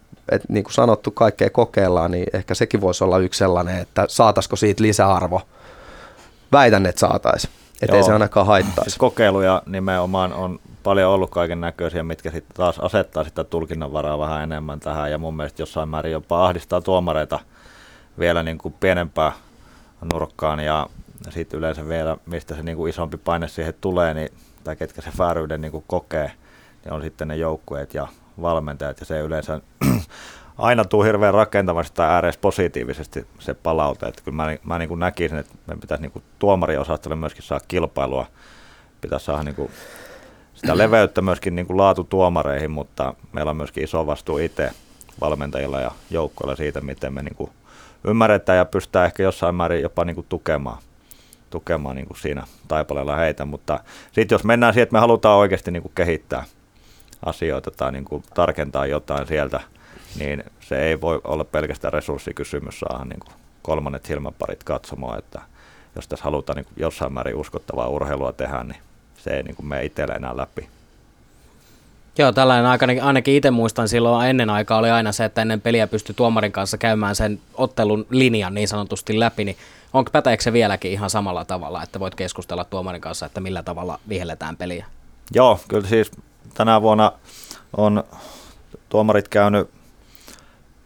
sanottu kaikkea kokeillaan, niin ehkä sekin voisi olla yksi sellainen, että saataisiko siitä lisäarvo. Väitän, että saataisiin. Että ei se ainakaan haittaisi. Siis kokeiluja nimenomaan on paljon ollut kaiken näköisiä, mitkä sitten taas asettaa sitä tulkinnanvaraa vähän enemmän tähän. Ja mun mielestä jossain määrin jopa ahdistaa tuomareita vielä niin kuin pienempään nurkkaan. Ja sitten yleensä vielä, mistä se niin kuin isompi paine siihen tulee, niin, tai ketkä se vääryyden niin kuin kokee, niin on sitten ne joukkueet ja valmentajat. Ja se yleensä aina tuu hirveän rakentavasti tai ääreessä positiivisesti se palaute. Että kyllä mä niin kuin näkisin, että me pitäisi niin kuin tuomariosastolle myöskin saada kilpailua. Pitäisi saada niin kuin sitä leveyttä myöskin niin kuin laatutuomareihin, mutta meillä on myöskin iso vastuu itse valmentajilla ja joukkoilla siitä, miten me niin kuin ymmärretään ja pystytään ehkä jossain määrin jopa niin kuin tukemaan niin kuin siinä taipaleella heitä. Mutta sitten jos mennään siihen, että me halutaan oikeasti niin kuin kehittää asioita tai niin kuin tarkentaa jotain sieltä, niin se ei voi olla pelkästään resurssikysymys saada niin kuin kolmannet silmäparit katsomaan, että jos tässä halutaan niin kuin jossain määrin uskottavaa urheilua tehdä, niin se ei niin kuin mene itselle enää läpi. Joo, tällainen ainakin itse muistan silloin ennen aikaa oli aina se, että ennen peliä pystyi tuomarin kanssa käymään sen ottelun linjan niin sanotusti läpi, niin onko päteekö se vieläkin ihan samalla tavalla, että voit keskustella tuomarin kanssa, että millä tavalla vihelletään peliä? Joo, kyllä siis tänä vuonna on tuomarit käynyt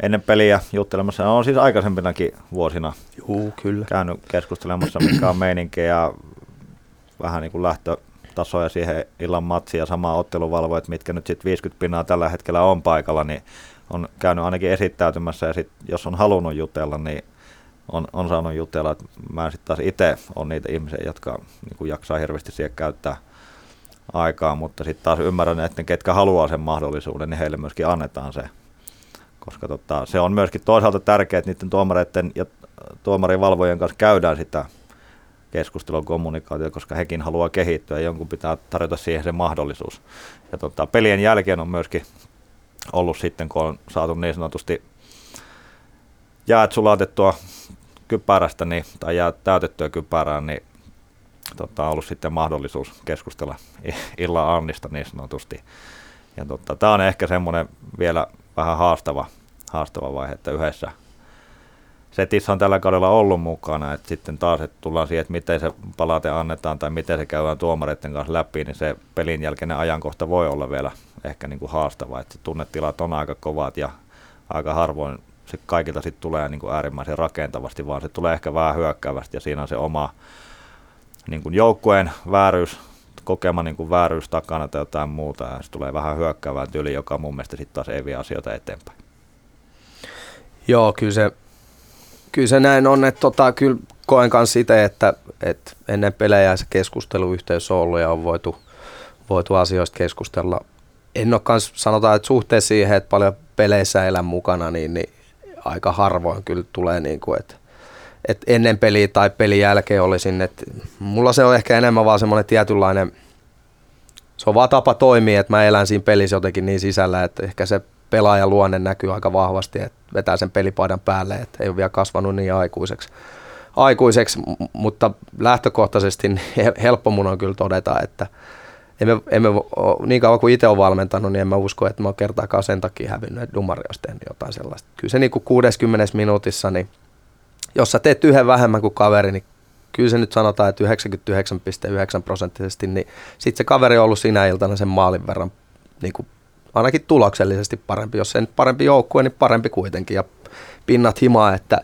ennen peliä juttelemassa, on siis aikaisempinakin vuosina kyllä käynyt keskustelemassa, mikä on meininki ja vähän niin kuin lähtötasoja siihen illan matsiin ja samaa otteluvalvojat, mitkä nyt sitten 50 pinnaa tällä hetkellä on paikalla, niin on käynyt ainakin esittäytymässä ja sitten jos on halunnut jutella, niin on saanut jutella. Mä sitten taas itse on niitä ihmisiä, jotka niin kuin jaksaa hirveästi siihen käyttää aikaa, mutta sitten taas ymmärrän, että ketkä haluaa sen mahdollisuuden, niin heille myöskin annetaan se. Koska se on myöskin toisaalta tärkeää, että niiden tuomareiden ja tuomarivalvojen kanssa käydään sitä keskustelua, kommunikaatiota, koska hekin haluaa kehittyä ja jonkun pitää tarjota siihen se mahdollisuus. Ja pelien jälkeen on myöskin ollut sitten, kun on saatu niin sanotusti jäät sulatettua kypärästä niin, tai jäät täytettyä kypärään, niin on ollut sitten mahdollisuus keskustella illan annista niin sanotusti. Ja tämä on ehkä semmoinen vielä vähän haastava vaihe, että yhdessä setissä on tällä kaudella ollut mukana, että sitten taas että tullaan siihen, että miten se palaute annetaan tai miten se käydään tuomareiden kanssa läpi, niin se pelin jälkeinen ajankohta voi olla vielä ehkä niin kuin haastava, että tunnetilat on aika kovat ja aika harvoin se kaikilta sitten tulee niin kuin äärimmäisen rakentavasti, vaan se tulee ehkä vähän hyökkäävästi ja siinä on se oma niin kuin joukkueen vääryys, kokema niin kuin vääryys takana tai jotain muuta, ja se tulee vähän hyökkäävää tyyliä, joka mun mielestä sitten taas ei vie asioita eteenpäin. Joo, kyllä se näin on, että kyllä koen kanssa itse, että ennen pelejä se keskusteluyhteys on ollut ja on voitu asioista keskustella. En ole kans, sanotaan, että suhteessa siihen, että paljon peleissä elän mukana, niin aika harvoin kyllä tulee niin kuin, että ennen peliä tai pelin jälkeen olisin, että mulla se on ehkä enemmän vaan semmoinen tietynlainen, se on vaan tapa toimia, että mä elän siinä pelissä jotenkin niin sisällä, että ehkä se pelaajan luonne näkyy aika vahvasti, että vetää sen pelipaidan päälle, että ei ole vielä kasvanut niin aikuiseksi, mutta lähtökohtaisesti niin helppo mun on kyllä todeta, että emme, niin kauan kuin itse olen valmentanut, niin en mä usko, että mä oon kertaakaan sen takia hävinnyt, että dumari olisi tehnyt jotain sellaista. Kyllä se niin kuin 60 minuutissa, niin jos sä teet yhden vähemmän kuin kaveri, niin kyllä se nyt sanotaan, että 99.9%, niin sitten se kaveri on ollut sinä iltana sen maalin verran niin kuin ainakin tuloksellisesti parempi. Jos ei nyt parempi joukkue, niin parempi kuitenkin ja pinnat himaa. Että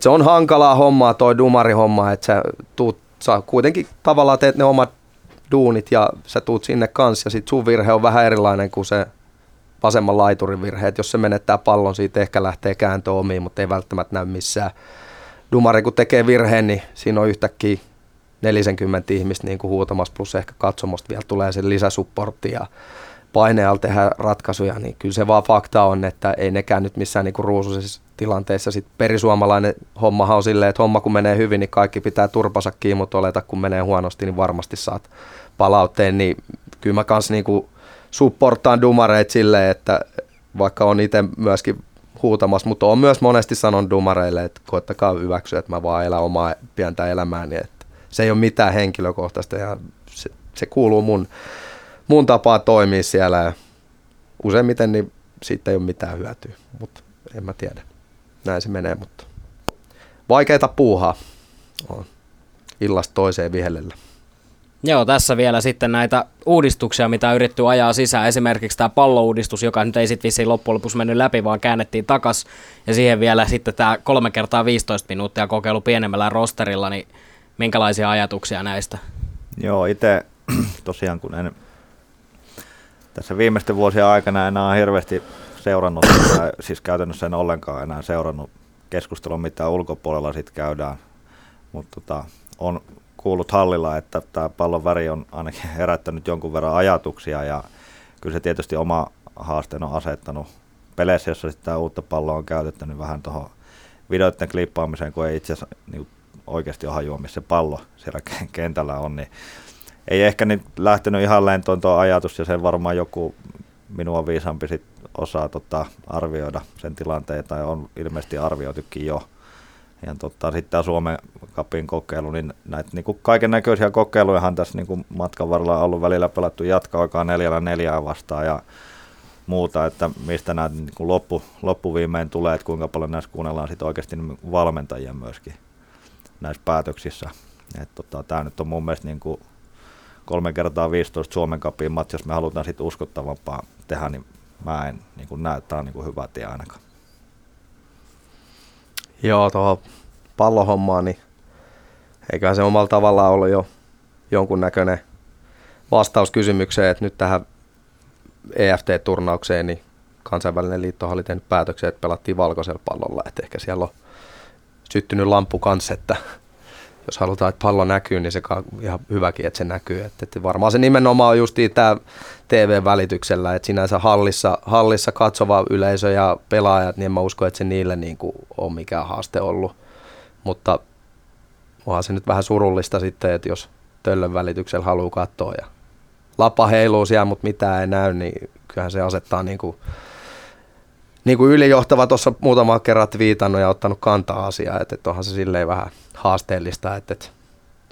se on hankalaa hommaa toi dumarihomma, että sä kuitenkin tavallaan teet ne omat duunit ja sä tuut sinne kanssa ja sit sun virhe on vähän erilainen kuin se vasemman laiturin virhe, että jos se menettää pallon, siitä ehkä lähtee kääntö omiin, mutta ei välttämättä näy missään. Dumari kun tekee virheen, niin siinä on yhtäkkiä 40 ihmistä niin kuin huutamassa, plus ehkä katsomosta vielä tulee sen lisäsupportti ja painealla tehdä ratkaisuja, niin kyllä se vaan fakta on, että ei nekään nyt missään niin kuin ruusuisessa tilanteessa. Sitten perisuomalainen hommahan on silleen, että homma kun menee hyvin, niin kaikki pitää turpansa kiinni, mutta oleta kun menee huonosti, niin varmasti saat palautteen, niin kyllä mä kanssa niin kuin supportaan dumareita silleen, että vaikka on itse myöskin huutamassa, mutta on myös monesti sanon dumareille, että koittakaa hyväksyä, että mä vaan elän omaa pientä elämääni, että se ei ole mitään henkilökohtaista ja se kuuluu mun tapaa toimia siellä ja useimmiten niin siitä ei ole mitään hyötyä, mutta en mä tiedä, näin se menee, mutta vaikeita puuhaa on illasta toiseen vihellellä. Joo, tässä vielä sitten näitä uudistuksia, mitä on yritetty ajaa sisään. Esimerkiksi tämä pallouudistus, joka nyt ei sitten vissiin loppujen lopuksi mennyt läpi, vaan käännettiin takaisin. Ja siihen vielä sitten tämä 3x15 minuuttia kokeilu pienemmällä rosterilla, niin minkälaisia ajatuksia näistä? Joo, itse tosiaan kun en tässä viimeisten vuosien aikana enää on hirveästi seurannut, siis käytännössä en ollenkaan enää seurannut keskustelua, mitä ulkopuolella sitten käydään, mutta on kuullut hallilla, että tämä pallon väri on ainakin herättänyt jonkun verran ajatuksia ja kyllä se tietysti oma haasteen on asettanut peleissä, jossa sitten tämä uutta palloa on käytetty niin vähän tuohon videoiden klippaamiseen, kun ei itse asiassa niin oikeasti ole hajua, missä se pallo siellä kentällä on. Niin ei ehkä nyt lähtenyt ihan lentoon tuo ajatus ja sen varmaan joku minua viisampi sit osaa arvioida sen tilanteen tai on ilmeisesti arvioitukin jo. Ja sitten tämä Suomen Cupin kokeilu, niin näitä niin kaiken näköisiä kokeilujahan tässä niin matkan varrella on ollut välillä pelattu jatkoaikaa 4-4 vastaan ja muuta, että mistä nämä niin loppuviimein tulee, että kuinka paljon näissä kuunnellaan sit oikeasti valmentajia myöskin näissä päätöksissä. Tämä nyt on mun mielestä niin 3x15 Suomen Cupin matsi, jos me halutaan sit uskottavampaa tehdä, niin mä en niin näe, että tämä on niin hyvä tie ainakaan. Joo, tuohon pallohommaan, niin eiköhän se omalla tavallaan ollut jo jonkunnäköinen vastaus kysymykseen, että nyt tähän EFT-turnaukseen niin kansainvälinen liittohan oli tehnyt päätöksen, että pelattiin valkoisella pallolla, että ehkä siellä on syttynyt lamppu kanssa, että jos halutaan, että pallo näkyy, niin se on ihan hyväkin, että se näkyy. Että varmaan se nimenomaan on justiin tämä TV-välityksellä, että sinänsä hallissa katsova yleisö ja pelaajat, niin en mä usko, että se niille niin kuin on mikään haaste ollut. Mutta onhan se nyt vähän surullista sitten, että jos töllön välityksellä haluaa katsoa ja lapa heiluu siellä, mutta mitään ei näy, niin kyllähän se asettaa niin kuin ylijohtava tuossa muutama kerran viitannut ja ottanut kantaa asiaa, että onhan se silleen vähän haasteellista, että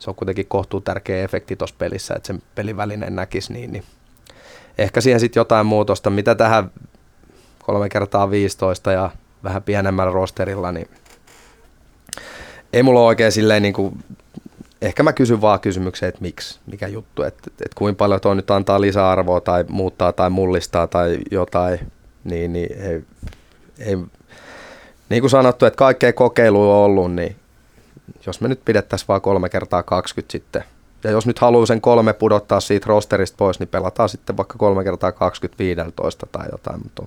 se on kuitenkin kohtuu tärkeä efekti tuossa pelissä, että sen pelivälinen näkisi niin. Ehkä siihen sitten jotain muutosta, mitä tähän 3x15 ja vähän pienemmällä rosterilla, niin ei mulla oikein silleen niin kuin, ehkä mä kysyn vaan kysymykseen, että miksi, mikä juttu, että kuinka paljon tuo nyt antaa lisäarvoa tai muuttaa tai mullistaa tai jotain. Niin, ei. Niin kuin sanottu, että kaikkea kokeilua on ollut, niin jos me nyt pidettäisiin vaan 3x20 sitten, ja jos nyt haluaa sen 3 pudottaa siitä rosterista pois, niin pelataan sitten vaikka 3x25 tai jotain, mutta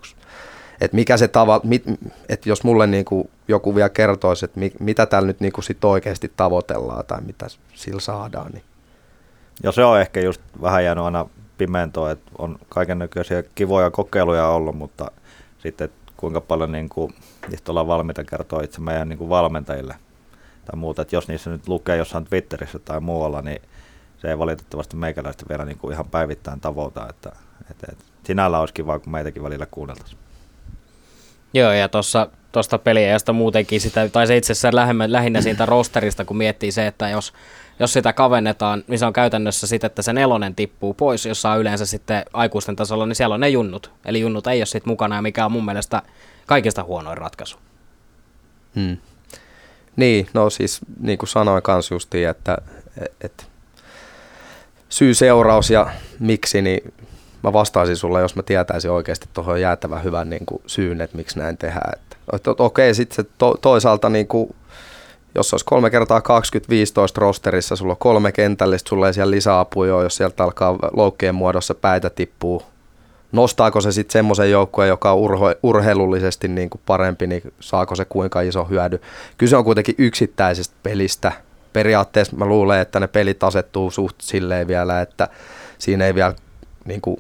että jos mulle niin kuin joku vielä kertoisi, että mitä täällä nyt niin kuin sit oikeasti tavoitellaan tai mitä sillä saadaan. Niin. Ja se on ehkä just vähän jäänyt aina pimentoa, että on kaikennäköisiä kivoja kokeiluja ollut, mutta sitten kuinka paljon niinku niistä ollaan valmiita kertoa itse meidän niinku valmentajille tai muuta, että jos niissä nyt lukee jossain Twitterissä tai muualla, niin se ei valitettavasti meikäläistä vielä niinku ihan päivittäin tavoita, että sinällä olisi kiva, kun meitäkin välillä kuunneltaisiin. Joo, ja tuosta peliajasta muutenkin sitä, tai se itse asiassa lähinnä siitä rosterista, kun miettii se, että jos sitä kavennetaan, niin se on käytännössä sitten, että se 4 tippuu pois, jossa on yleensä sitten aikuisten tasolla, niin siellä on ne junnut. Eli junnut ei ole sitten mukana, mikä on mun mielestä kaikista huonoin ratkaisu. Hmm. Niin, no siis niin kuin sanoin kans justiin, että syy, seuraus ja miksi, niin mä vastaisin sulle, jos mä tietäisin oikeasti tuohon jäätävän hyvän niin kuin syyn, että miksi näin tehdään. Okei, sitten toisaalta niin kuin jos olisi 3x20 15 rosterissa, sulla on 3 kentällistä, sulla ei siellä lisäapuja, jos sieltä alkaa loukkeen muodossa päitä tippuu nostaako se sitten semmoisen joukkueen, joka on urheilullisesti niin kuin parempi, niin saako se kuinka iso hyödy. Kyse on kuitenkin yksittäisestä pelistä. Periaatteessa mä luulen, että ne pelit asettuu suht silleen vielä, että siinä ei vielä niin kuin,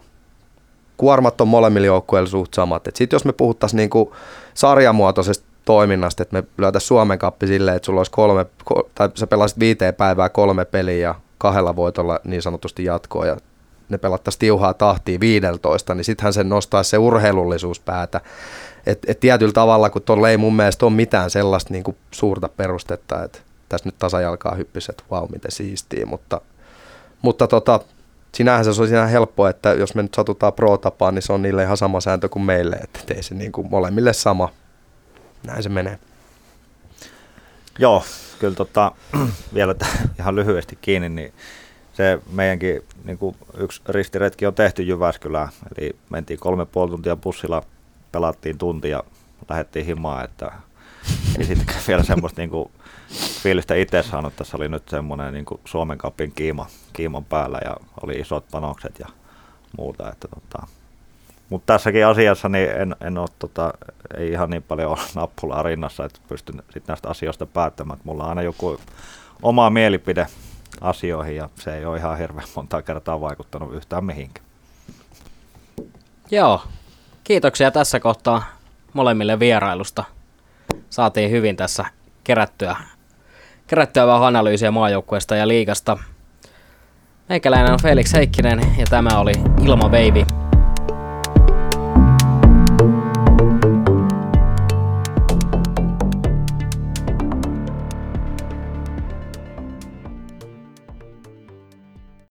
kuormat on molemmilla joukkueilla suht samat. Sitten jos me puhuttaisiin niin kuin sarjamuotoisesta toiminnasta, että me lyötäisiin Suomen kappi silleen, että sulla olisi sä pelasit 5 päivää 3 peliä ja 2 voitolla niin sanotusti jatkoa ja ne pelattaisiin tiuhaa tahtia 15, niin sittenhän se nostaisi se urheilullisuus päätä. Et tietyllä tavalla, kun tuolla ei mun mielestä ole mitään sellaista niin kuin suurta perustetta, että tässä nyt tasajalkaa hyppisi, että vau, miten siistiä, mutta sinähän se on ihan helppoa, että jos me nyt satutaan pro-tapaan, niin se on niille ihan sama sääntö kuin meille, että ei se niin kuin molemmille sama. Näin se menee. Joo, kyllä vielä ihan lyhyesti kiinni, niin se meidänkin niin kuin yksi ristiretki on tehty Jyväskylään, eli mentiin 3,5 tuntia bussilla, pelattiin tuntia, lähdettiin himaan, että ei sittenkään vielä semmoista niin kuin fiilistä itse saanut, että tässä oli nyt semmoinen niin kuin Suomen Cupin kiiman päällä ja oli isot panokset ja muuta, että mutta tässäkin asiassa niin en ole, ei ihan niin paljon nappulaa rinnassa, että pystyn sit näistä asioista päättämään. Mulla on aina joku oma mielipide asioihin ja se ei ole ihan hirveän monta kertaa vaikuttanut yhtään mihinkään. Joo, kiitoksia tässä kohtaa molemmille vierailusta. Saatiin hyvin tässä kerättyä vähän analyysiä maajoukkueesta ja liigasta. Meikäläinen on Felix Heikkinen ja tämä oli Ilmaveivi.